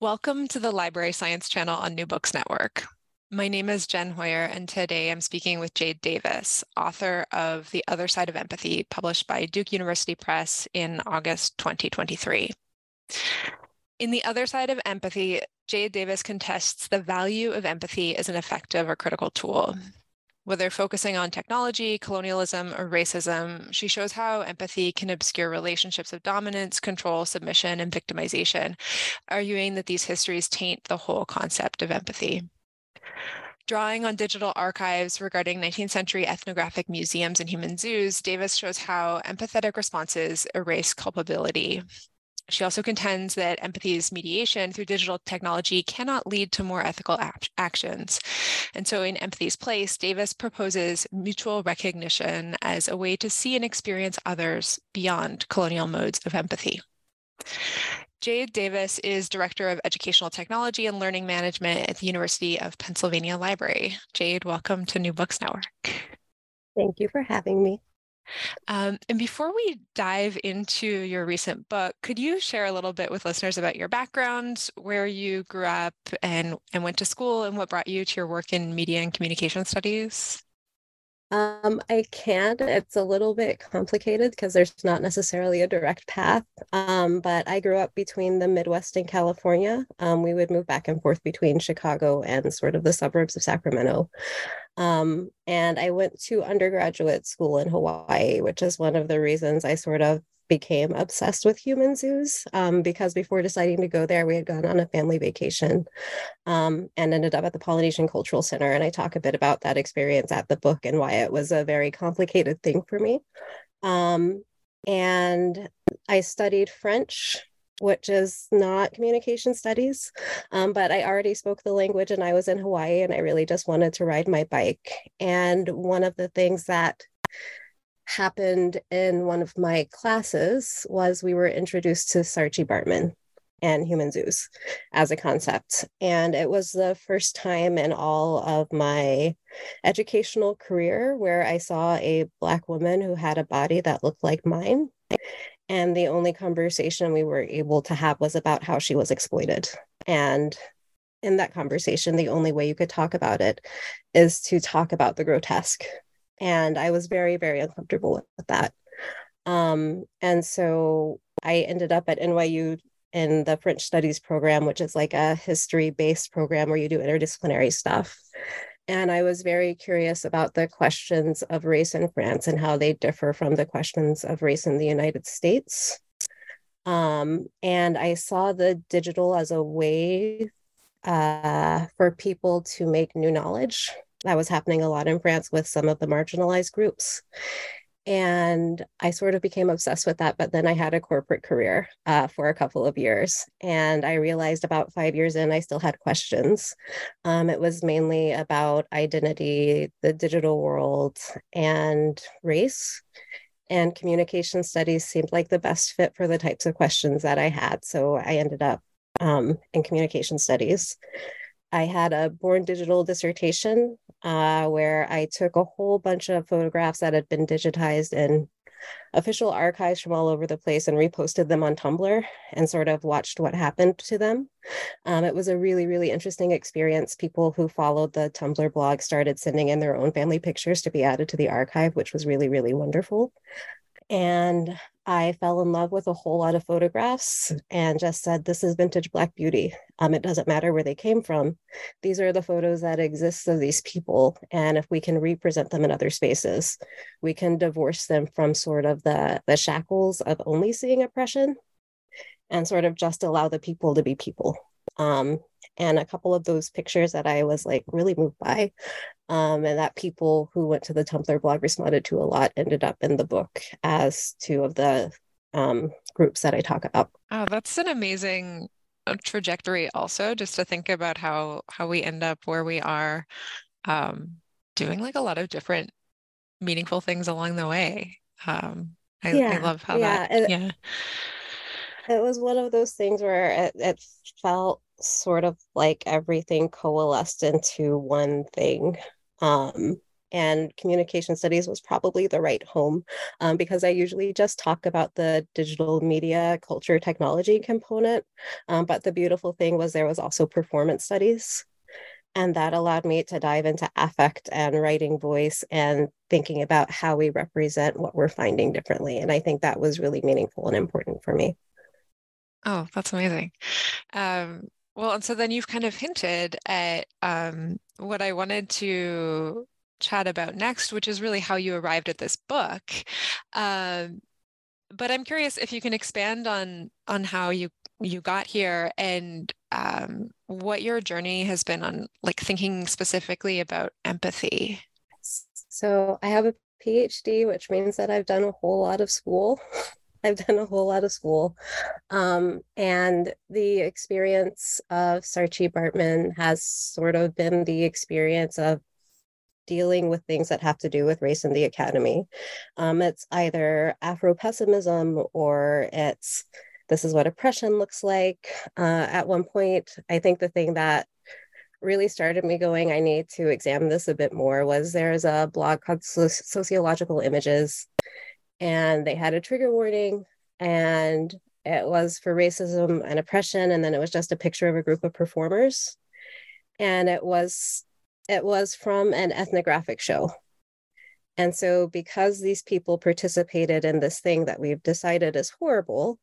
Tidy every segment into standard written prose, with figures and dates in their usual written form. Welcome to the Library Science Channel on New Books Network. My name is Jen Hoyer, and today I'm speaking with Jade Davis, author of The Other Side of Empathy, published by Duke University Press in August 2023. In The Other Side of Empathy, Jade Davis contests the value of empathy as an effective or critical tool. Whether focusing on technology, colonialism, or racism, she shows how empathy can obscure relationships of dominance, control, submission, and victimization, arguing that these histories taint the whole concept of empathy. Drawing on digital archives regarding 19th century ethnographic museums and human zoos, Davis shows how empathetic responses erase culpability. She also contends that empathy's mediation through digital technology cannot lead to more ethical actions. And so in Empathy's Place, Davis proposes mutual recognition as a way to see and experience others beyond colonial modes of empathy. Jade Davis is Director of Educational Technology and Learning Management at the University of Pennsylvania Library. Jade, welcome to New Books Network. Thank you for having me. And before we dive into your recent book, could you share a little bit with listeners about your background, where you grew up and went to school, and what brought you to your work in media and communication studies? I can. It's a little bit complicated because there's not necessarily a direct path, but I grew up between the Midwest and California. We would move back and forth between Chicago and sort of the suburbs of Sacramento. And I went to undergraduate school in Hawaii, which is one of the reasons I sort of became obsessed with human zoos, because before deciding to go there, we had gone on a family vacation and ended up at the Polynesian Cultural Center. And I talk a bit about that experience at the book and why it was a very complicated thing for me. And I studied French, which is not communication studies, but I already spoke the language and I was in Hawaii and I really just wanted to ride my bike. And one of the things that happened in one of my classes was we were introduced to Sarah Baartman and human zoos as a concept. And it was the first time in all of my educational career where I saw a Black woman who had a body that looked like mine. And the only conversation we were able to have was about how she was exploited. And in that conversation, the only way you could talk about it is to talk about the grotesque. And I was very, very uncomfortable with that. And so I ended up at NYU in the French Studies program, which is like a history-based program where you do interdisciplinary stuff. And I was very curious about the questions of race in France and how they differ from the questions of race in the United States. And I saw the digital as a way for people to make new knowledge. That was happening a lot in France with some of the marginalized groups. And I sort of became obsessed with that, but then I had a corporate career for a couple of years. And I realized about 5 years in, I still had questions. It was mainly about identity, the digital world, and race. And communication studies seemed like the best fit for the types of questions that I had. So I ended up and communication studies. I had a born digital dissertation where I took a whole bunch of photographs that had been digitized in official archives from all over the place and reposted them on Tumblr and sort of watched what happened to them. It was a really, really interesting experience. People who followed the Tumblr blog started sending in their own family pictures to be added to the archive, which was really, really wonderful. And I fell in love with a whole lot of photographs and just said, this is vintage Black beauty. It doesn't matter where they came from. These are the photos that exist of these people. And if we can represent them in other spaces, we can divorce them from sort of the shackles of only seeing oppression and sort of just allow the people to be people. And a couple of those pictures that I was like really moved by and that people who went to the Tumblr blog responded to a lot ended up in the book as two of the groups that I talk about. Oh, that's an amazing trajectory also, just to think about how we end up where we are doing like a lot of different meaningful things along the way. I love how that. Yeah. It was one of those things where it felt sort of like everything coalesced into one thing. And communication studies was probably the right home because I usually just talk about the digital media, culture, technology component. But the beautiful thing was there was also performance studies. And that allowed me to dive into affect and writing voice and thinking about how we represent what we're finding differently. And I think that was really meaningful and important for me. Oh, that's amazing. Well, and so then you've kind of hinted at what I wanted to chat about next, which is really how you arrived at this book. But I'm curious if you can expand on how you got here and what your journey has been on, like thinking specifically about empathy. So I have a PhD, which means that I've done a whole lot of school. And the experience of Sarchi Baartman has sort of been the experience of dealing with things that have to do with race in the academy. It's either Afro-pessimism or it's, this is what oppression looks like. At one point, I think the thing that really started me going, I need to examine this a bit more, was there's a blog called Sociological Images. And they had a trigger warning, and it was for racism and oppression. And then it was just a picture of a group of performers. And it was from an ethnographic show. And so because these people participated in this thing that we've decided is horrible,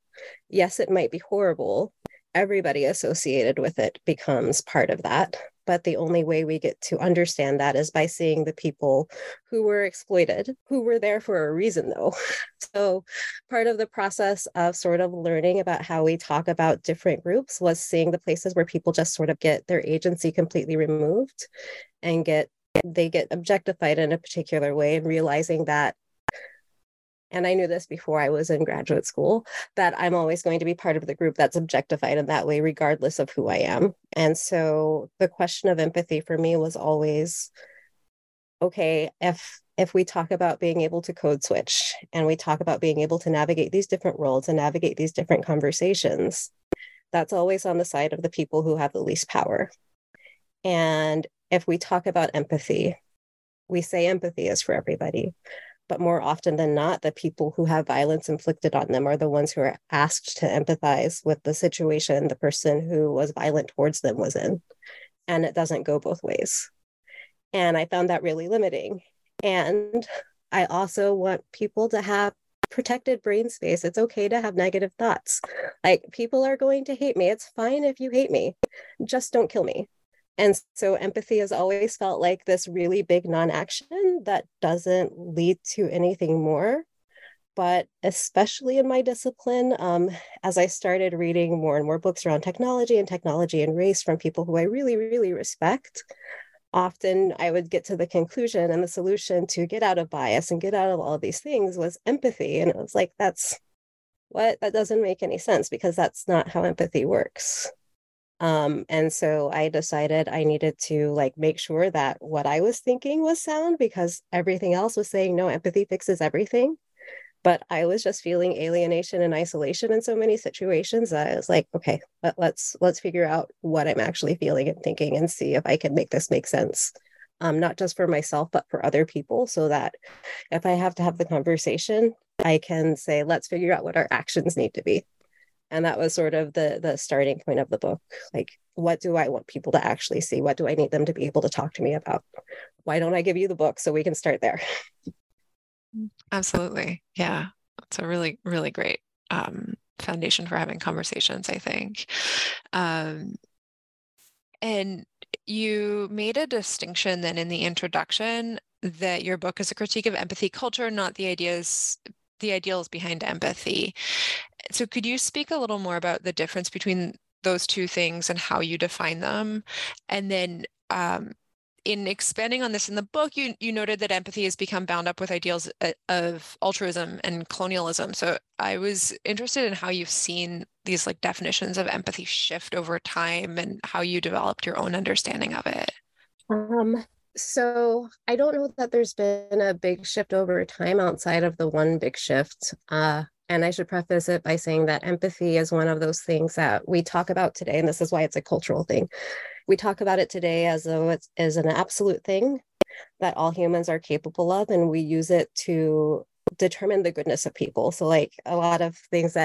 yes, it might be horrible. Everybody associated with it becomes part of that. But the only way we get to understand that is by seeing the people who were exploited, who were there for a reason, though. So part of the process of sort of learning about how we talk about different groups was seeing the places where people just sort of get their agency completely removed and they get objectified in a particular way, and realizing that, and I knew this before I was in graduate school, that I'm always going to be part of the group that's objectified in that way, regardless of who I am. And so the question of empathy for me was always, okay, if we talk about being able to code switch, and we talk about being able to navigate these different worlds and navigate these different conversations, that's always on the side of the people who have the least power. And if we talk about empathy, we say empathy is for everybody. But more often than not, the people who have violence inflicted on them are the ones who are asked to empathize with the situation the person who was violent towards them was in. And it doesn't go both ways. And I found that really limiting. And I also want people to have protected brain space. It's okay to have negative thoughts. Like, people are going to hate me. It's fine if you hate me. Just don't kill me. And so empathy has always felt like this really big non-action that doesn't lead to anything more. But especially in my discipline, as I started reading more and more books around technology and race from people who I really, really respect, often I would get to the conclusion and the solution to get out of bias and get out of all of these things was empathy. And it was like, that doesn't make any sense, because that's not how empathy works. And so I decided I needed to make sure that what I was thinking was sound, because everything else was saying, no, empathy fixes everything. But I was just feeling alienation and isolation in so many situations that I was like, okay, let's figure out what I'm actually feeling and thinking and see if I can make this make sense, not just for myself, but for other people, so that if I have to have the conversation, I can say, let's figure out what our actions need to be. And that was sort of the starting point of the book. Like, what do I want people to actually see? What do I need them to be able to talk to me about? Why don't I give you the book so we can start there? Absolutely. Yeah. It's a really, really great foundation for having conversations, I think. And you made a distinction then in the introduction that your book is a critique of empathy culture, not the ideals behind empathy. So could you speak a little more about the difference between those two things and how you define them? And then in expanding on this in the book, you noted that empathy has become bound up with ideals of altruism and colonialism. So I was interested in how you've seen these like definitions of empathy shift over time and how you developed your own understanding of it. So I don't know that there's been a big shift over time outside of the one big shift. And I should preface it by saying that empathy is one of those things that we talk about today. And this is why it's a cultural thing. We talk about it today as though it is an absolute thing that all humans are capable of. And we use it to determine the goodness of people. So like a lot of times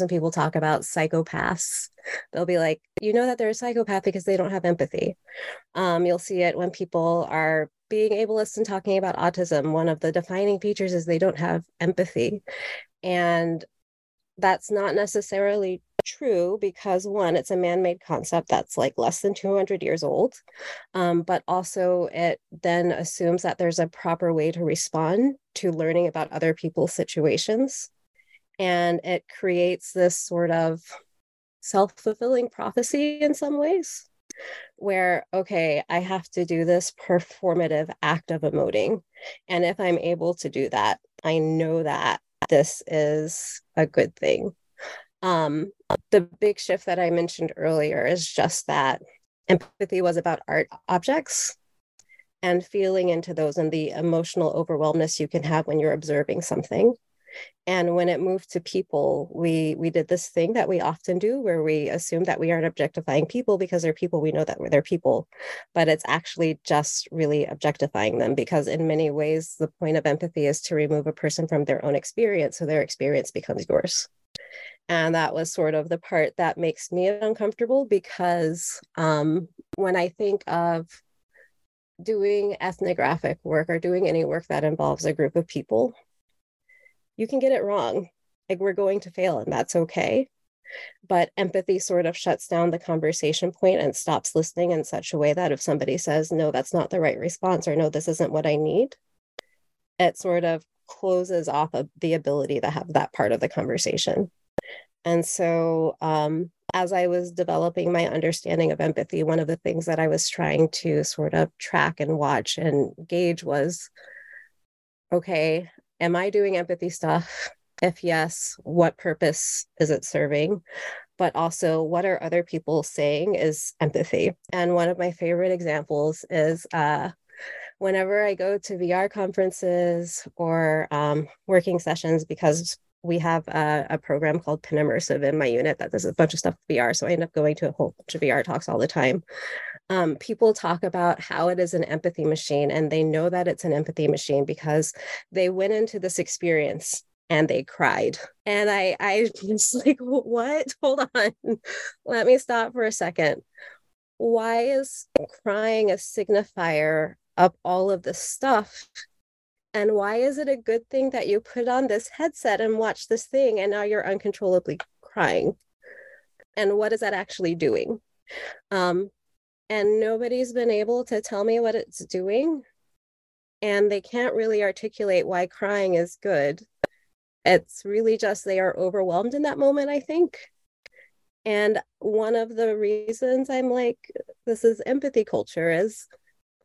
when people talk about psychopaths, they'll be like, you know that they're a psychopath because they don't have empathy. You'll see it when people are being ableist and talking about autism. One of the defining features is they don't have empathy. And that's not necessarily true because, one, it's a man-made concept that's like less than 200 years old, but also it then assumes that there's a proper way to respond to learning about other people's situations. And it creates this sort of self-fulfilling prophecy in some ways where, okay, I have to do this performative act of emoting. And if I'm able to do that, I know that this is a good thing. The big shift that I mentioned earlier is just that empathy was about art objects and feeling into those and the emotional overwhelmness you can have when you're observing something. And when it moved to people, we did this thing that we often do where we assume that we aren't objectifying people because they're people. We know that they're people, but it's actually just really objectifying them because in many ways, the point of empathy is to remove a person from their own experience. So their experience becomes yours. And that was sort of the part that makes me uncomfortable because when I think of doing ethnographic work or doing any work that involves a group of people, you can get it wrong. Like we're going to fail and that's okay. But empathy sort of shuts down the conversation point and stops listening in such a way that if somebody says, no, that's not the right response or no, this isn't what I need, it sort of closes off of the ability to have that part of the conversation. And so as I was developing my understanding of empathy, one of the things that I was trying to sort of track and watch and gauge was, okay, am I doing empathy stuff? If yes, what purpose is it serving? But also, what are other people saying is empathy? And one of my favorite examples is whenever I go to VR conferences or working sessions, because we have a program called Pin Immersive in my unit that does a bunch of stuff with VR. So I end up going to a whole bunch of VR talks all the time. People talk about how it is an empathy machine, and they know that it's an empathy machine because they went into this experience and they cried. And I just like, what? Hold on. Let me stop for a second. Why is crying a signifier of all of this stuff? And why is it a good thing that you put on this headset and watch this thing and now you're uncontrollably crying? And what is that actually doing? And nobody's been able to tell me what it's doing. And they can't really articulate why crying is good. It's really just they are overwhelmed in that moment, I think. And one of the reasons I'm like, this is empathy culture is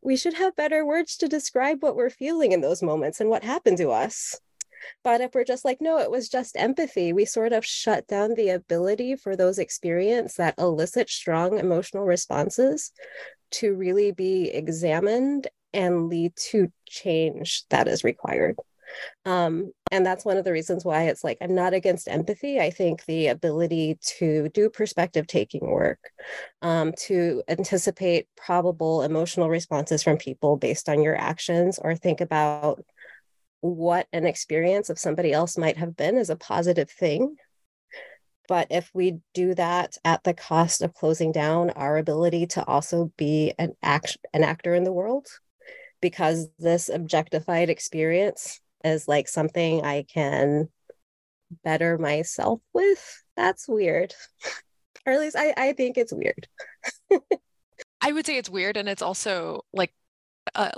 we should have better words to describe what we're feeling in those moments and what happened to us. But if we're just like, no, it was just empathy, we sort of shut down the ability for those experiences that elicit strong emotional responses to really be examined and lead to change that is required. And that's one of the reasons why it's like, I'm not against empathy. I think the ability to do perspective taking work, to anticipate probable emotional responses from people based on your actions, or think about what an experience of somebody else might have been is a positive thing. But if we do that at the cost of closing down our ability to also be an actor in the world, because this objectified experience is like something I can better myself with, that's weird. Or at least I think it's weird. I would say it's weird. And it's also like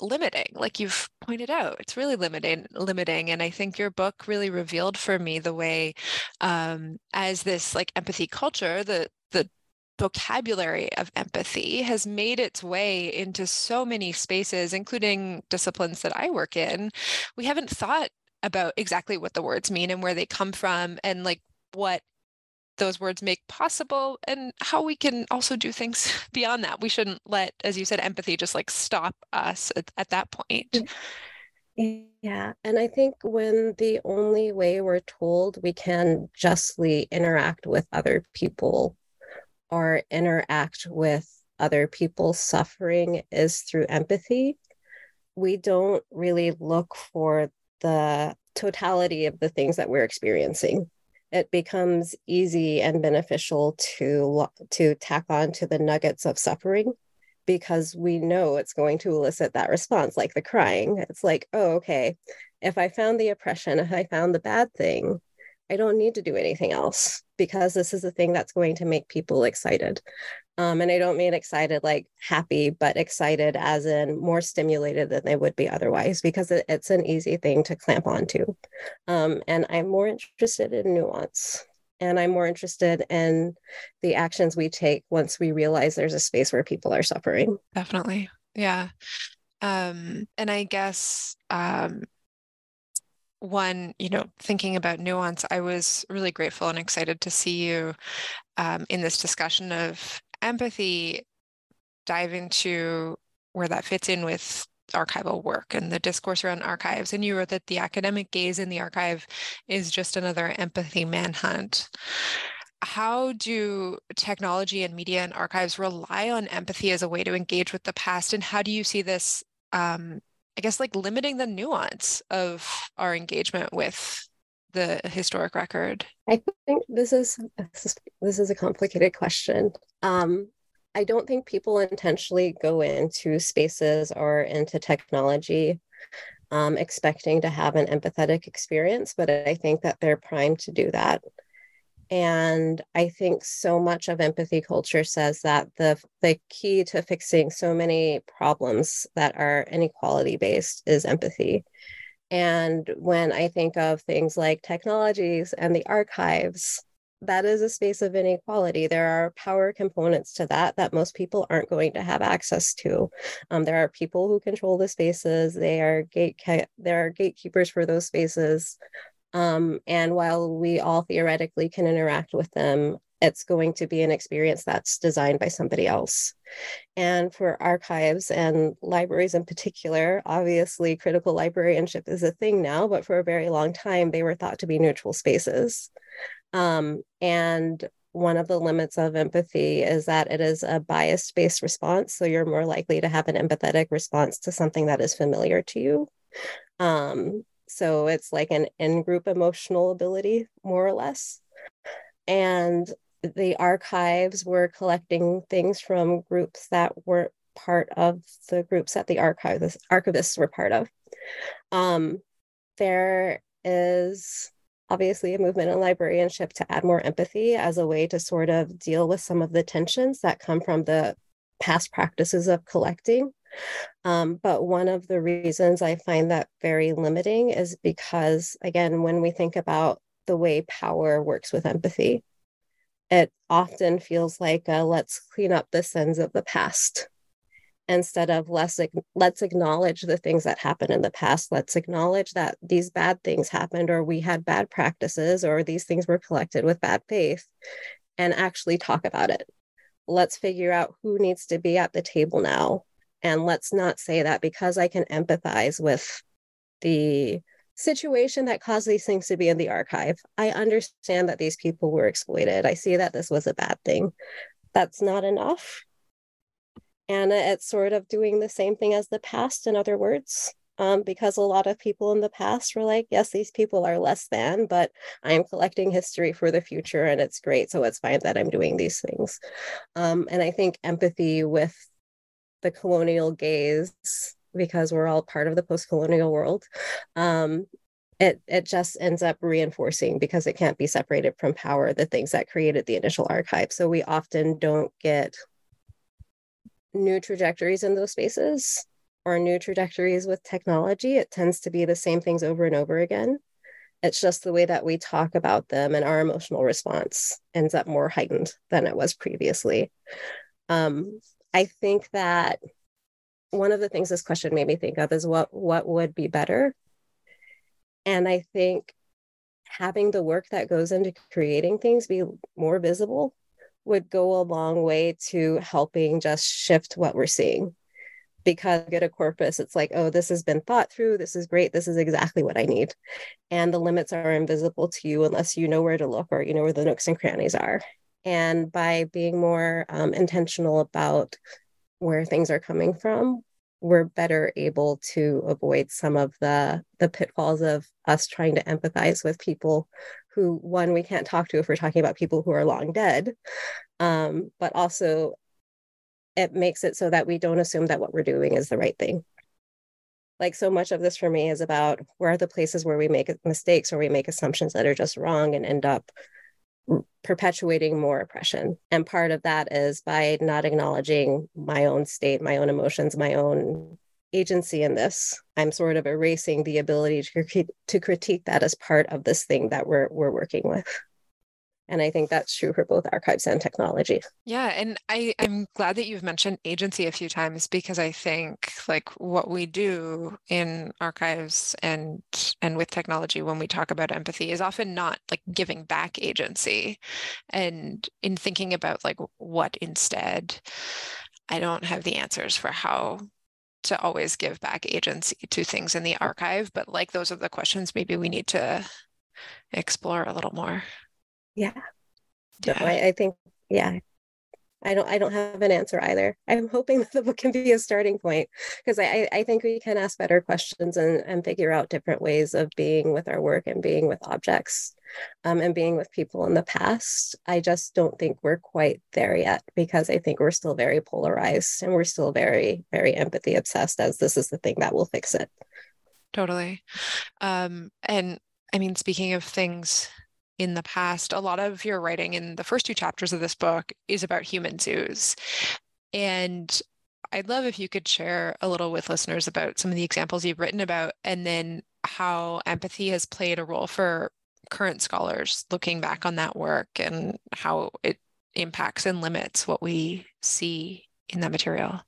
limiting, like you've pointed out, it's really limiting. And I think your book really revealed for me the way, as this like empathy culture, the vocabulary of empathy has made its way into so many spaces, including disciplines that I work in. We haven't thought about exactly what the words mean and where they come from, and like what those words make possible, and how we can also do things beyond that. We shouldn't let, as you said, empathy just like stop us at that point. Yeah. And I think when the only way we're told we can justly interact with other people or interact with other people's suffering is through empathy, we don't really look for the totality of the things that we're experiencing. It becomes easy and beneficial to tack on to the nuggets of suffering, because we know it's going to elicit that response, like the crying. It's like, oh, okay, if I found the oppression, if I found the bad thing, I don't need to do anything else, because this is the thing that's going to make people excited. And I don't mean excited like happy, but excited as in more stimulated than they would be otherwise, because it's an easy thing to clamp onto. And I'm more interested in nuance, and I'm more interested in the actions we take once we realize there's a space where people are suffering. Definitely. Yeah. And I guess, one, you know, thinking about nuance, I was really grateful and excited to see you in this discussion of empathy, dive into where that fits in with archival work and the discourse around archives. And you wrote that the academic gaze in the archive is just another empathy manhunt. How do technology and media and archives rely on empathy as a way to engage with the past? And how do you see this I guess like limiting the nuance of our engagement with the historic record? I think this is a complicated question. I don't think people intentionally go into spaces or into technology expecting to have an empathetic experience, but I think that they're primed to do that. And I think so much of empathy culture says that the key to fixing so many problems that are inequality-based is empathy. And when I think of things like technologies and the archives, that is a space of inequality. There are power components to that most people aren't going to have access to. There are people who control the spaces. There are gatekeepers for those spaces. And while we all theoretically can interact with them, it's going to be an experience that's designed by somebody else. And for archives and libraries in particular, obviously critical librarianship is a thing now, but for a very long time, they were thought to be neutral spaces. And one of the limits of empathy is that it is a bias-based response. So you're more likely to have an empathetic response to something that is familiar to you. So it's like an in-group emotional ability, more or less. And the archives were collecting things from groups that weren't part of the groups that the archivists were part of. There is obviously a movement in librarianship to add more empathy as a way to sort of deal with some of the tensions that come from the past practices of collecting. But one of the reasons I find that very limiting is because, again, when we think about the way power works with empathy, it often feels like let's clean up the sins of the past instead of let's acknowledge the things that happened in the past. Let's acknowledge that these bad things happened, or we had bad practices, or these things were collected with bad faith, and actually talk about it. Let's figure out who needs to be at the table now. And let's not say that because I can empathize with the situation that caused these things to be in the archive. I understand that these people were exploited. I see that this was a bad thing. That's not enough. And it's sort of doing the same thing as the past, in other words, because a lot of people in the past were like, yes, these people are less than, but I'm collecting history for the future and it's great. So it's fine that I'm doing these things. And I think empathy with the colonial gaze, because we're all part of the post-colonial world, it just ends up reinforcing, because it can't be separated from power, the things that created the initial archive. So we often don't get new trajectories in those spaces or new trajectories with technology. It tends to be the same things over and over again. It's just the way that we talk about them and our emotional response ends up more heightened than it was previously. I think that one of the things this question made me think of is what would be better? And I think having the work that goes into creating things be more visible would go a long way to helping just shift what we're seeing. Because get a corpus, it's like, oh, this has been thought through. This is great. This is exactly what I need. And the limits are invisible to you unless you know where to look or you know where the nooks and crannies are. And by being more intentional about where things are coming from, we're better able to avoid some of the pitfalls of us trying to empathize with people who, one, we can't talk to if we're talking about people who are long dead, but also it makes it so that we don't assume that what we're doing is the right thing. Like, so much of this for me is about where are the places where we make mistakes or we make assumptions that are just wrong and end up perpetuating more oppression. And part of that is by not acknowledging my own state, my own emotions, my own agency in this. I'm sort of erasing the ability to critique that as part of this thing that we're working with. And I think that's true for both archives and technology. Yeah, and I'm glad that you've mentioned agency a few times, because I think like what we do in archives and with technology when we talk about empathy is often not like giving back agency. And in thinking about like what instead, I don't have the answers for how to always give back agency to things in the archive, but like those are the questions maybe we need to explore a little more. Yeah. So I think, I don't have an answer either. I'm hoping that the book can be a starting point, because I think we can ask better questions and figure out different ways of being with our work and being with objects and being with people in the past. I just don't think we're quite there yet, because I think we're still very polarized and we're still very, very empathy obsessed as this is the thing that will fix it. Totally. And I mean, speaking of things in the past, a lot of your writing in the first two chapters of this book is about human zoos. And I'd love if you could share a little with listeners about some of the examples you've written about, and then how empathy has played a role for current scholars looking back on that work and how it impacts and limits what we see in that material.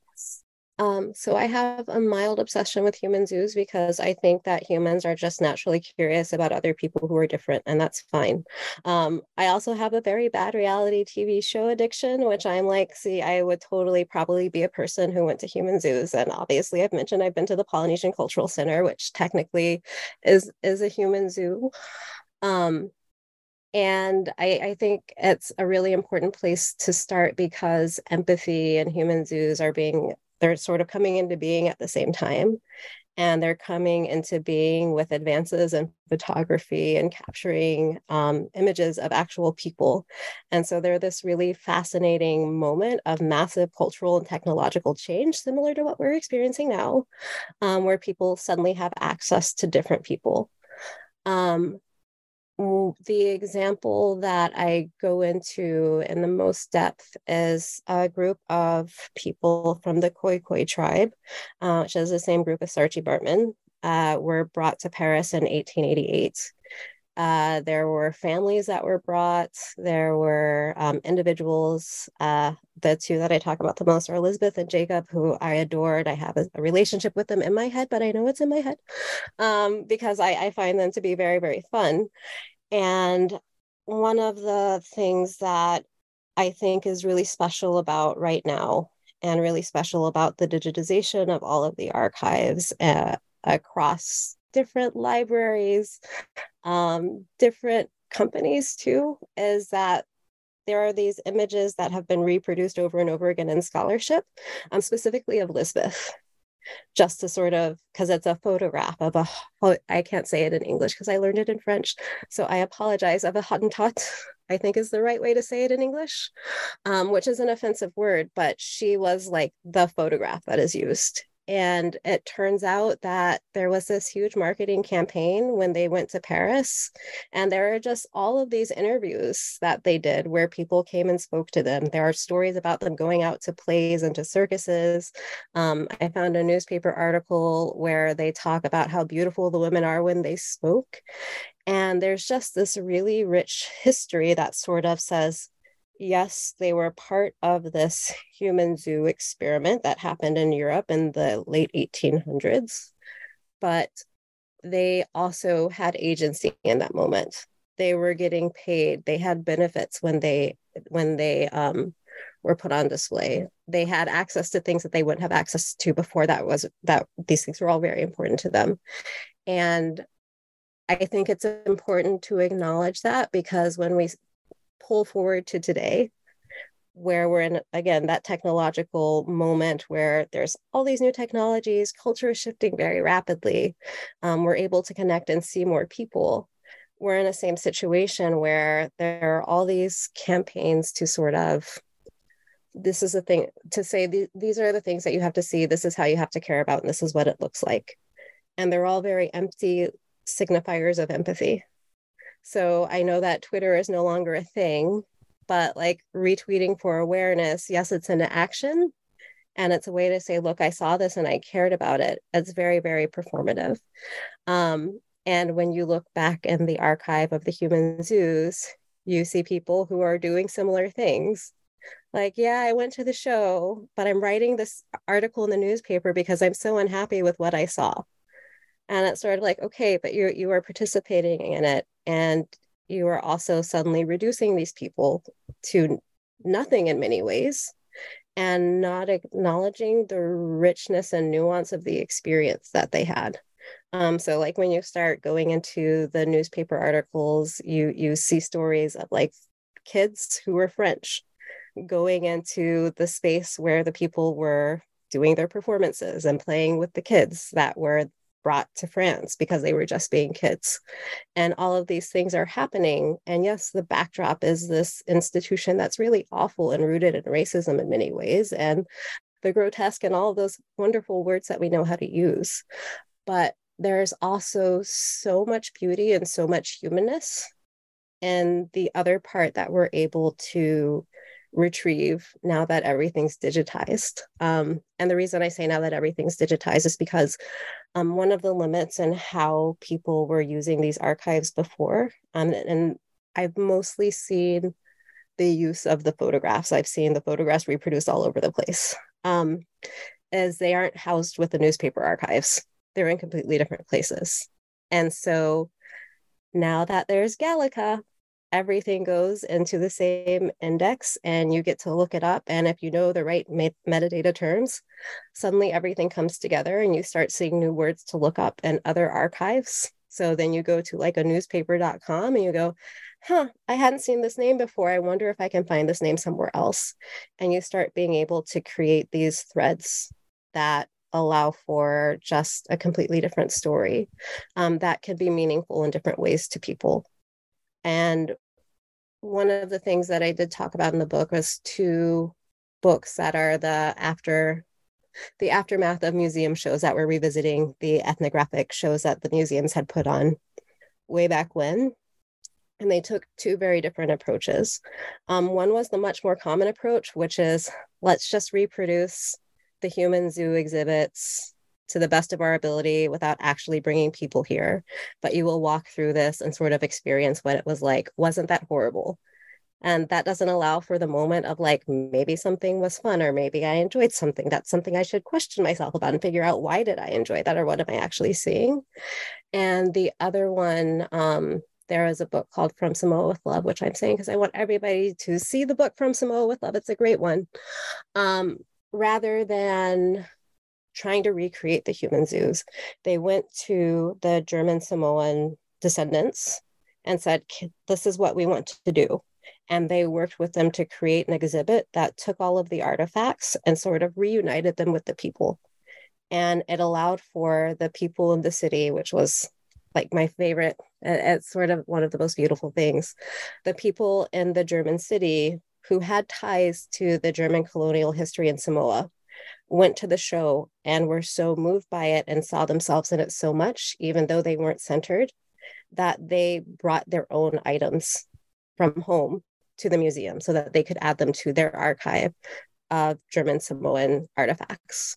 So I have a mild obsession with human zoos, because I think that humans are just naturally curious about other people who are different, and that's fine. I also have a very bad reality TV show addiction, which I'm like, see, I would totally probably be a person who went to human zoos. And obviously I've mentioned I've been to the Polynesian Cultural Center, which technically is a human zoo. And I think it's a really important place to start, because empathy and human zoos are they're sort of coming into being at the same time, and they're coming into being with advances in photography and capturing images of actual people. And so they're this really fascinating moment of massive cultural and technological change, similar to what we're experiencing now, where people suddenly have access to different people. The example that I go into in the most depth is a group of people from the Khoikhoi tribe, which is the same group as Sarah Baartman, were brought to Paris in 1888. There were families that were brought. There were individuals. The two that I talk about the most are Elizabeth and Jacob, who I adored. I have a relationship with them in my head, but I know it's in my head because I find them to be very, very fun. And one of the things that I think is really special about right now, and really special about the digitization of all of the archives across different libraries, different companies too, is that there are these images that have been reproduced over and over again in scholarship, specifically of Lisbeth, just to sort of, because it's a photograph of a, I can't say it in English because I learned it in French, so I apologize, of a Hottentot, I think is the right way to say it in English, which is an offensive word, but she was like the photograph that is used. And it turns out that there was this huge marketing campaign when they went to Paris. And there are just all of these interviews that they did where people came and spoke to them. There are stories about them going out to plays and to circuses. I found a newspaper article where they talk about how beautiful the women are when they spoke. And there's just this really rich history that sort of says, yes, they were part of this human zoo experiment that happened in Europe in the late 1800s, but they also had agency in that moment. They were getting paid. They had benefits when they were put on display. They had access to things that they wouldn't have access to before. That these things were all very important to them, and I think it's important to acknowledge that, because when we pull forward to today, where we're in, again, that technological moment where there's all these new technologies, culture is shifting very rapidly. We're able to connect and see more people. We're in the same situation where there are all these campaigns to sort of, this is a thing to say, these are the things that you have to see, this is how you have to care about, and this is what it looks like. And they're all very empty signifiers of empathy. So I know that Twitter is no longer a thing, but like retweeting for awareness, yes, it's an action. And it's a way to say, look, I saw this and I cared about it. It's very, very performative. And when you look back in the archive of the human zoos, you see people who are doing similar things. Like, yeah, I went to the show, but I'm writing this article in the newspaper because I'm so unhappy with what I saw. And it's sort of like, okay, but you are participating in it, and you are also suddenly reducing these people to nothing in many ways, and not acknowledging the richness and nuance of the experience that they had. So like when you start going into the newspaper articles, you see stories of like kids who were French going into the space where the people were doing their performances and playing with the kids that were brought to France because they were just being kids. And all of these things are happening. And yes, the backdrop is this institution that's really awful and rooted in racism in many ways, and the grotesque and all of those wonderful words that we know how to use. But there's also so much beauty and so much humanness in the other part that we're able to retrieve now that everything's digitized. And the reason I say now that everything's digitized is because one of the limits in how people were using these archives before, and I've mostly seen the use of the photographs. I've seen the photographs reproduced all over the place, as they aren't housed with the newspaper archives. They're in completely different places. And so now that there's Gallica, everything goes into the same index and you get to look it up. And if you know the right metadata terms, suddenly everything comes together and you start seeing new words to look up and other archives. So then you go to like a newspaper.com and you go, I hadn't seen this name before. I wonder if I can find this name somewhere else. And you start being able to create these threads that allow for just a completely different story that can be meaningful in different ways to people. And one of the things that I did talk about in the book was two books that are the aftermath of museum shows that were revisiting the ethnographic shows that the museums had put on way back when. And they took two very different approaches. One was the much more common approach, which is let's just reproduce the human zoo exhibits to the best of our ability without actually bringing people here, but you will walk through this and sort of experience what it was like. Wasn't that horrible? And that doesn't allow for the moment of like, maybe something was fun, or maybe I enjoyed something. That's something I should question myself about and figure out, why did I enjoy that? Or what am I actually seeing? And the other one, there is a book called From Samoa with Love, which I'm saying because I want everybody to see the book From Samoa with Love. It's a great one. Rather than trying to recreate the human zoos. They went to the German Samoan descendants and said, this is what we want to do. And they worked with them to create an exhibit that took all of the artifacts and sort of reunited them with the people. And it allowed for the people in the city, which was like my favorite, it's sort of one of the most beautiful things. The people in the German city who had ties to the German colonial history in Samoa went to the show and were so moved by it and saw themselves in it so much, even though they weren't centered, that they brought their own items from home to the museum so that they could add them to their archive of German Samoan artifacts.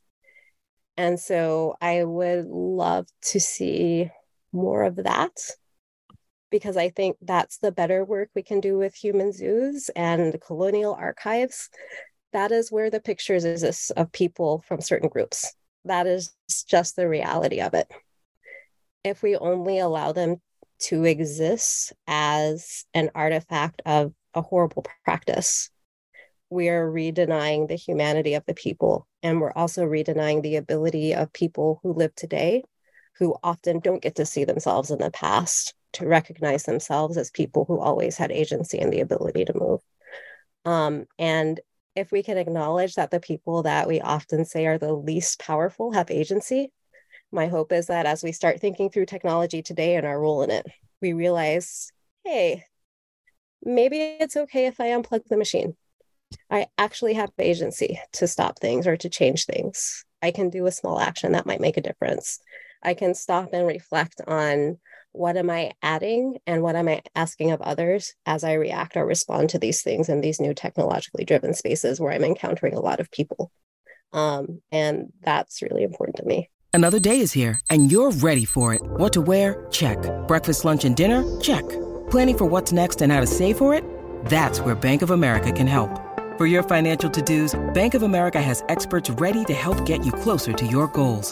And so I would love to see more of that, because I think that's the better work we can do with human zoos and colonial archives. That is where the pictures exist of people from certain groups. That is just the reality of it. If we only allow them to exist as an artifact of a horrible practice, we are redenying the humanity of the people. And we're also redenying the ability of people who live today, who often don't get to see themselves in the past, to recognize themselves as people who always had agency and the ability to move. And if we can acknowledge that the people that we often say are the least powerful have agency, my hope is that as we start thinking through technology today and our role in it, we realize, hey, maybe it's okay if I unplug the machine. I actually have agency to stop things or to change things. I can do a small action that might make a difference. I can stop and reflect on what am I adding and what am I asking of others as I react or respond to these things in these new technologically driven spaces where I'm encountering a lot of people. And that's really important to me. Another day is here and you're ready for it. What to wear? Check. Breakfast, lunch, and dinner? Check. Planning for what's next and how to save for it? That's where Bank of America can help. For your financial to-dos, Bank of America has experts ready to help get you closer to your goals.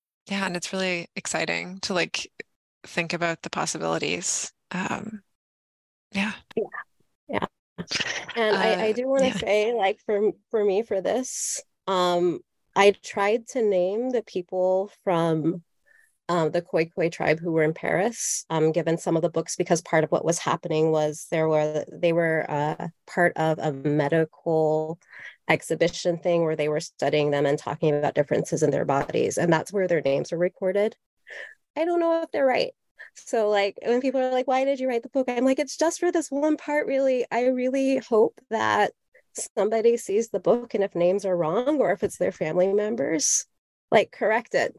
Yeah, and it's really exciting to think about the possibilities. Yeah. And I do want to say, for me for this, I tried to name the people from the Khoikhoi tribe who were in Paris, given some of the books, because part of what was happening was they were part of a medical exhibition thing where they were studying them and talking about differences in their bodies. And that's where their names are recorded. I don't know if they're right. So when people are like, why did you write the book? I'm like, it's just for this one part, really. I really hope that somebody sees the book, and if names are wrong or if it's their family members, correct it.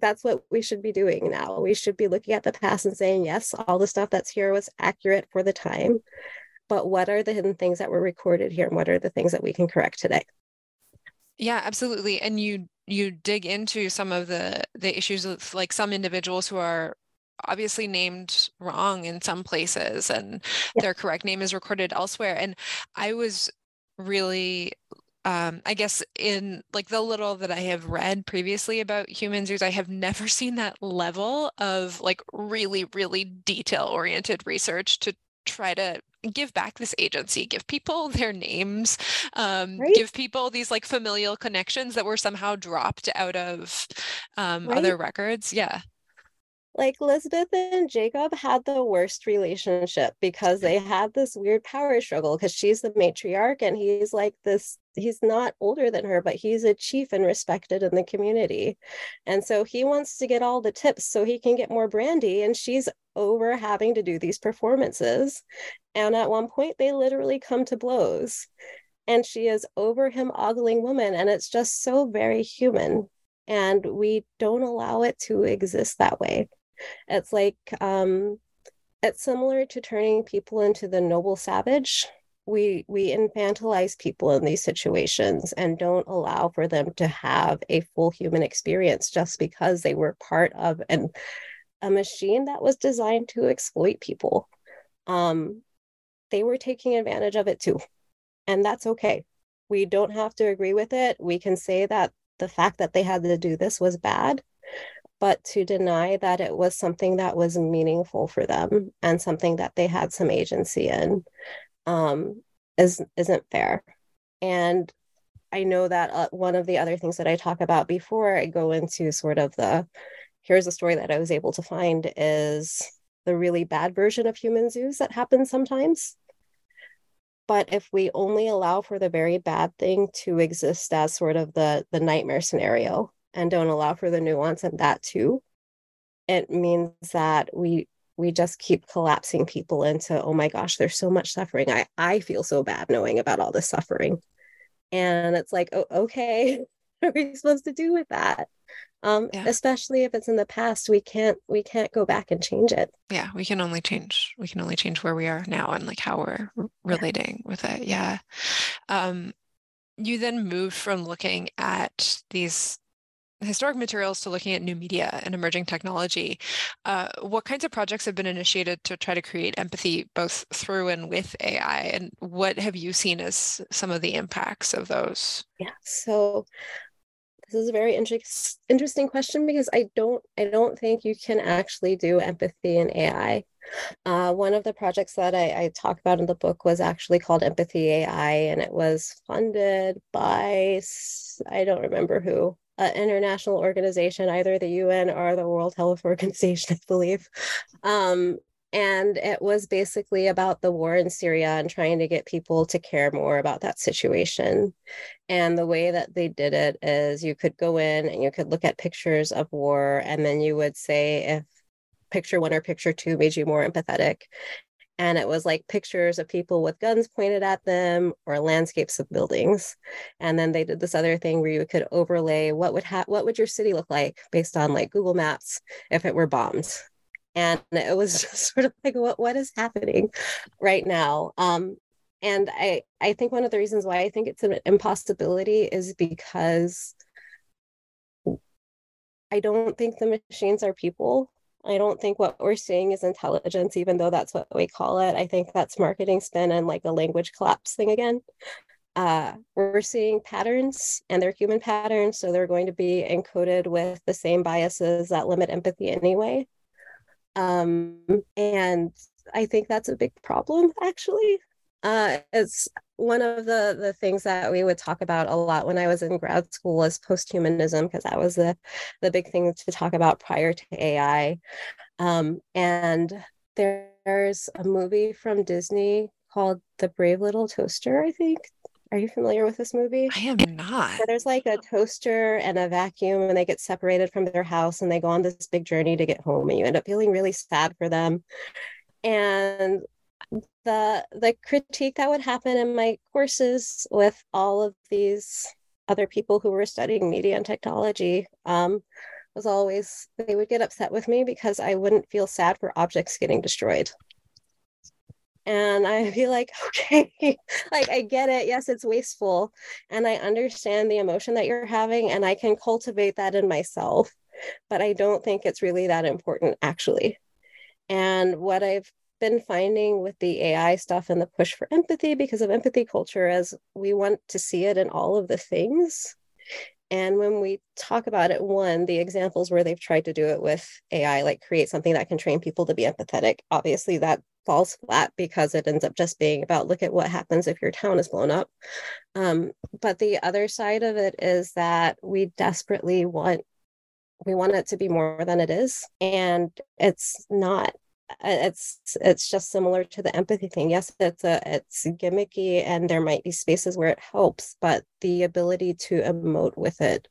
That's what we should be doing now. We should be looking at the past and saying, yes, all the stuff that's here was accurate for the time. But what are the hidden things that were recorded here, and what are the things that we can correct today? Yeah, absolutely. And you dig into some of the issues with some individuals who are obviously named wrong in some places, and their correct name is recorded elsewhere. And I was really, I guess in the little that I have read previously about human zoos, I have never seen that level of really, really detail-oriented research to try to give back this agency, give people their names, right? Give people these familial connections that were somehow dropped out of right? Other records. Yeah. Lisbeth and Jacob had the worst relationship because they had this weird power struggle, because she's the matriarch and he's he's not older than her, but he's a chief and respected in the community. And so he wants to get all the tips so he can get more brandy, and she's over having to do these performances. And at one point they literally come to blows, and she is over him ogling woman. And it's just so very human. and we don't allow it to exist that way. It's like, it's similar to turning people into the noble savage. We infantilize people in these situations and don't allow for them to have a full human experience just because they were part of a machine that was designed to exploit people. They were taking advantage of it too. And that's okay. We don't have to agree with it. We can say that the fact that they had to do this was bad, but to deny that it was something that was meaningful for them and something that they had some agency in, isn't fair. And I know that one of the other things that I talk about before I go into sort of here's a story that I was able to find is the really bad version of human zoos that happens sometimes. But if we only allow for the very bad thing to exist as sort of the nightmare scenario and don't allow for the nuance in that too, it means that we just keep collapsing people into, oh my gosh, there's so much suffering. I feel so bad knowing about all this suffering. And it's like, oh, okay, what are we supposed to do with that? Especially if it's in the past, we can't go back and change it. Yeah. We can only change where we are now and like how we're relating with it. Yeah. You then moved from looking at these historic materials to looking at new media and emerging technology. What kinds of projects have been initiated to try to create empathy both through and with AI? And what have you seen as some of the impacts of those? Yeah. So this is a very interesting question because I don't think you can actually do empathy in AI. One of the projects that I talk about in the book was actually called Empathy AI, and it was funded by, I don't remember who, an international organization, either the UN or the World Health Organization, I believe. And it was basically about the war in Syria and trying to get people to care more about that situation. And the way that they did it is you could go in and you could look at pictures of war, and then you would say if picture one or picture two made you more empathetic. And it was like pictures of people with guns pointed at them or landscapes of buildings. And then they did this other thing where you could overlay what would your city look like based on like Google Maps if it were bombed. And it was just sort of like, what is happening right now? And I think one of the reasons why I think it's an impossibility is because I don't think the machines are people. I don't think what we're seeing is intelligence, even though that's what we call it. I think that's marketing spin and like a language collapse thing again. We're seeing patterns, and they're human patterns. So they're going to be encoded with the same biases that limit empathy anyway. And I think that's a big problem, actually. It's one of the things that we would talk about a lot when I was in grad school is posthumanism, because that was the big thing to talk about prior to AI. And there's a movie from Disney called The Brave Little Toaster, I think. Are you familiar with this movie? I am not. So there's like a toaster and a vacuum, and they get separated from their house and they go on this big journey to get home, and you end up feeling really sad for them. And the critique that would happen in my courses with all of these other people who were studying media and technology was always, they would get upset with me because I wouldn't feel sad for objects getting destroyed. And I'd be like, okay, like I get it. Yes, it's wasteful. And I understand the emotion that you're having, and I can cultivate that in myself, but I don't think it's really that important actually. And what I've been finding with the AI stuff and the push for empathy because of empathy culture is we want to see it in all of the things. And when we talk about it, one, the examples where they've tried to do it with AI, like create something that can train people to be empathetic, obviously that falls flat because it ends up just being about, look at what happens if your town is blown up. But the other side of it is that we desperately want it to be more than it is. And it's not. It's just similar to the empathy thing. Yes, it's gimmicky, and there might be spaces where it helps, but the ability to emote with it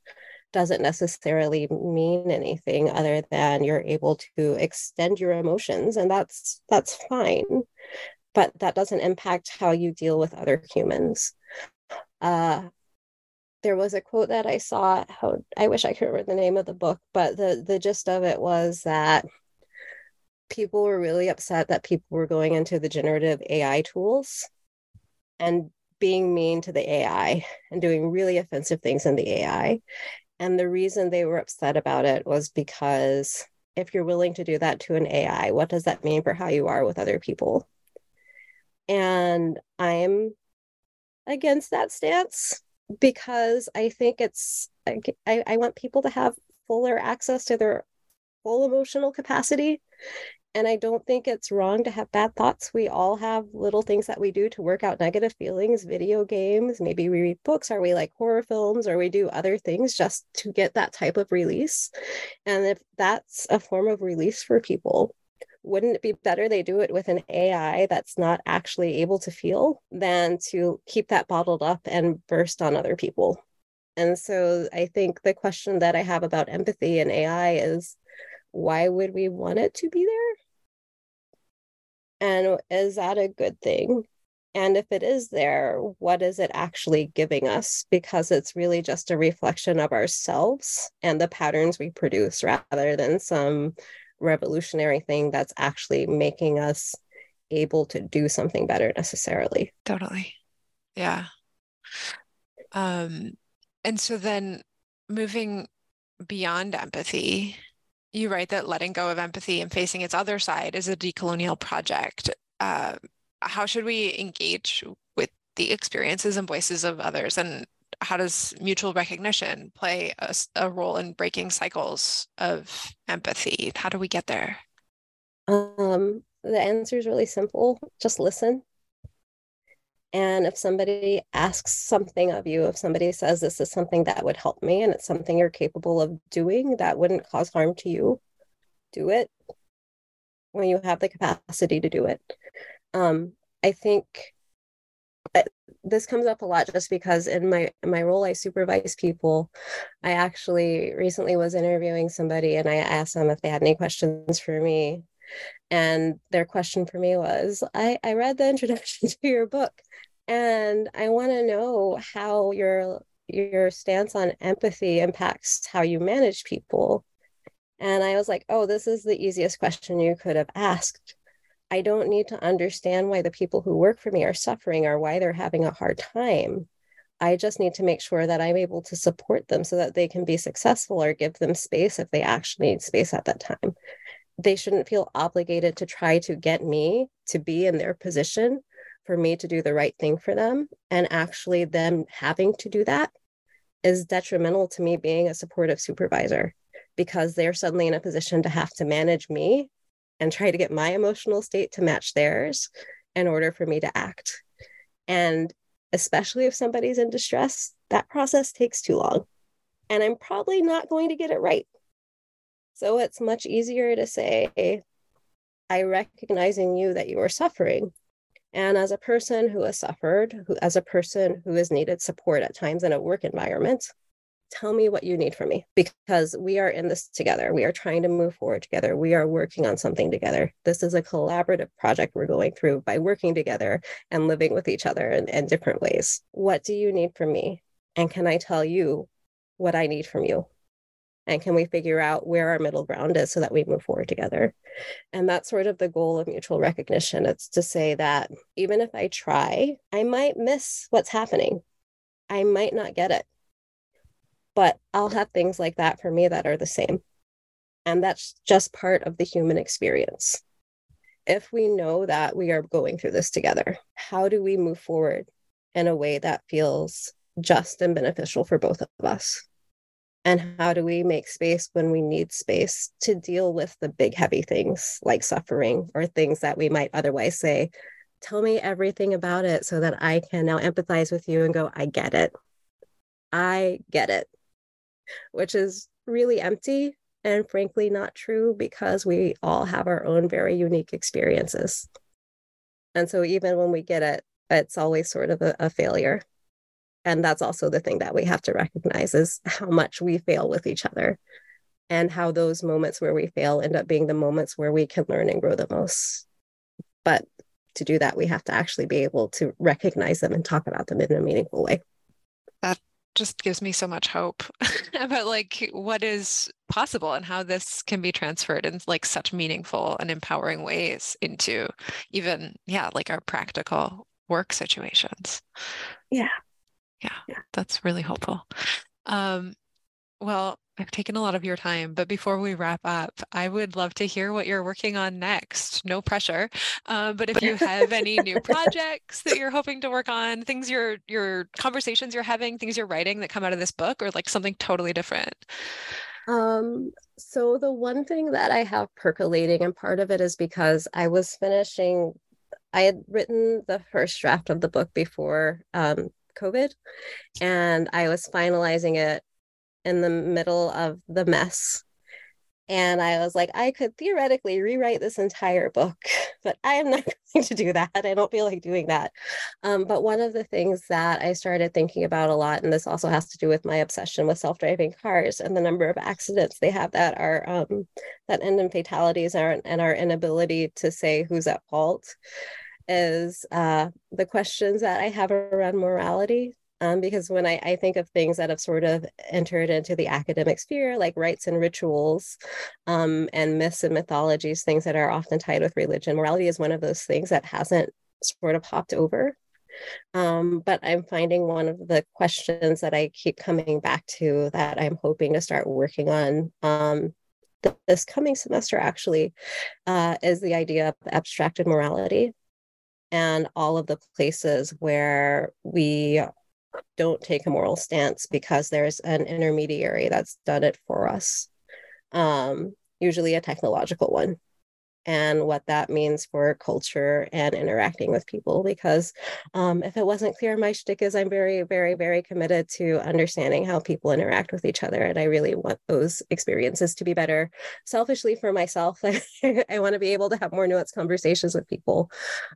doesn't necessarily mean anything other than you're able to extend your emotions, and that's fine, but that doesn't impact how you deal with other humans. there was a quote that I saw, I wish I could remember the name of the book, but the gist of it was that people were really upset that people were going into the generative AI tools and being mean to the AI and doing really offensive things in the AI. And the reason they were upset about it was because if you're willing to do that to an AI, what does that mean for how you are with other people? And I'm against that stance because I think it's, I want people to have fuller access to their full emotional capacity. And I don't think it's wrong to have bad thoughts. We all have little things that we do to work out negative feelings, video games, maybe we read books, or we like horror films, or we do other things just to get that type of release. And if that's a form of release for people, wouldn't it be better they do it with an AI that's not actually able to feel than to keep that bottled up and burst on other people? And so I think the question that I have about empathy and AI is, why would we want it to be there? And is that a good thing? And if it is there, what is it actually giving us? Because it's really just a reflection of ourselves and the patterns we produce rather than some revolutionary thing that's actually making us able to do something better necessarily. Totally. Yeah. And so then moving beyond empathy, you write that letting go of empathy and facing its other side is a decolonial project. How should we engage with the experiences and voices of others? And how does mutual recognition play a role in breaking cycles of empathy? How do we get there? The answer is really simple. Just listen. And if somebody asks something of you, if somebody says, this is something that would help me and it's something you're capable of doing that wouldn't cause harm to you, do it when you have the capacity to do it. I think this comes up a lot just because in my role, I supervise people. I actually recently was interviewing somebody and I asked them if they had any questions for me. And their question for me was, I read the introduction to your book, and I want to know how your stance on empathy impacts how you manage people. And I was like, oh, this is the easiest question you could have asked. I don't need to understand why the people who work for me are suffering or why they're having a hard time. I just need to make sure that I'm able to support them so that they can be successful or give them space if they actually need space at that time. They shouldn't feel obligated to try to get me to be in their position for me to do the right thing for them. And actually them having to do that is detrimental to me being a supportive supervisor because they're suddenly in a position to have to manage me and try to get my emotional state to match theirs in order for me to act. And especially if somebody's in distress, that process takes too long. And I'm probably not going to get it right. So it's much easier to say, I recognize in you that you are suffering. And as a person who has suffered, as a person who has needed support at times in a work environment, tell me what you need from me, because we are in this together. We are trying to move forward together. We are working on something together. This is a collaborative project we're going through by working together and living with each other in different ways. What do you need from me? And can I tell you what I need from you? And can we figure out where our middle ground is so that we move forward together? And that's sort of the goal of mutual recognition. It's to say that even if I try, I might miss what's happening. I might not get it. But I'll have things like that for me that are the same. And that's just part of the human experience. If we know that we are going through this together, how do we move forward in a way that feels just and beneficial for both of us? And how do we make space when we need space to deal with the big, heavy things like suffering or things that we might otherwise say, tell me everything about it so that I can now empathize with you and go, I get it. I get it, which is really empty and frankly not true because we all have our own very unique experiences. And so even when we get it, it's always sort of a failure. And that's also the thing that we have to recognize is how much we fail with each other and how those moments where we fail end up being the moments where we can learn and grow the most. But to do that, we have to actually be able to recognize them and talk about them in a meaningful way. That just gives me so much hope about like what is possible and how this can be transferred in like such meaningful and empowering ways into even, like our practical work situations. Yeah. That's really helpful. Well, I've taken a lot of your time, but before we wrap up, I would love to hear what you're working on next. No pressure. But if you have any new projects that you're hoping to work on, things your conversations you're having, things you're writing that come out of this book, or like something totally different. So the one thing that I have percolating, and part of it is because I was finishing, I had written the first draft of the book before COVID, and I was finalizing it in the middle of the mess. And I was like, I could theoretically rewrite this entire book, but I am not going to do that. I don't feel like doing that. But one of the things that I started thinking about a lot, and this also has to do with my obsession with self-driving cars and the number of accidents they have that are that end in fatalities and our inability to say who's at fault, is the questions that I have around morality. Because when I think of things that have sort of entered into the academic sphere, like rites and rituals, and myths and mythologies, things that are often tied with religion, morality is one of those things that hasn't sort of hopped over. But I'm finding one of the questions that I keep coming back to that I'm hoping to start working on this coming semester, actually, is the idea of abstracted morality and all of the places where we don't take a moral stance because there's an intermediary that's done it for us, usually a technological one, and what that means for culture and interacting with people. Because if it wasn't clear, my shtick is I'm very, very, very committed to understanding how people interact with each other. And I really want those experiences to be better. Selfishly for myself, I want to be able to have more nuanced conversations with people.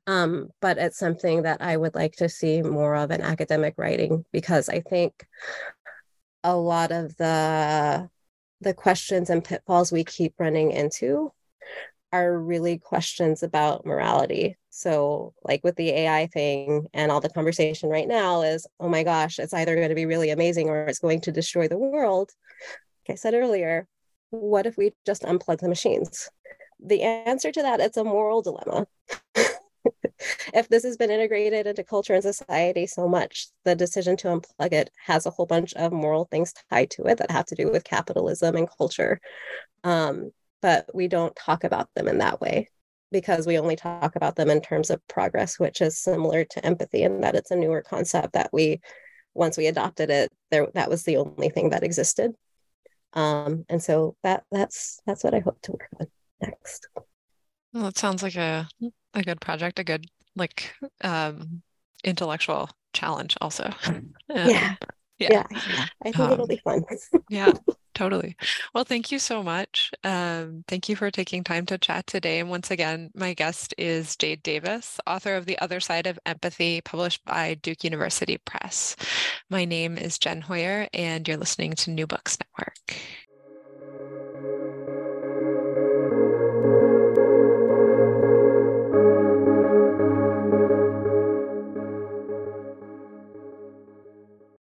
But it's something that I would like to see more of in academic writing, because I think a lot of the questions and pitfalls we keep running into are really questions about morality. So like with the AI thing and all the conversation right now is, oh my gosh, it's either going to be really amazing or it's going to destroy the world. Like I said earlier, what if we just unplug the machines? The answer to that, it's a moral dilemma. If this has been integrated into culture and society so much, the decision to unplug it has a whole bunch of moral things tied to it that have to do with capitalism and culture. But we don't talk about them in that way, because we only talk about them in terms of progress, which is similar to empathy in that it's a newer concept that we, once we adopted it, there that was the only thing that existed. And so that's what I hope to work on next. Well, that sounds like a good project, a good like intellectual challenge also. Yeah. I think it'll be fun. Yeah. Totally. Well, thank you so much. Thank you for taking time to chat today. And once again, my guest is Jade Davis, author of The Other Side of Empathy, published by Duke University Press. My name is Jen Hoyer, and you're listening to New Books Network.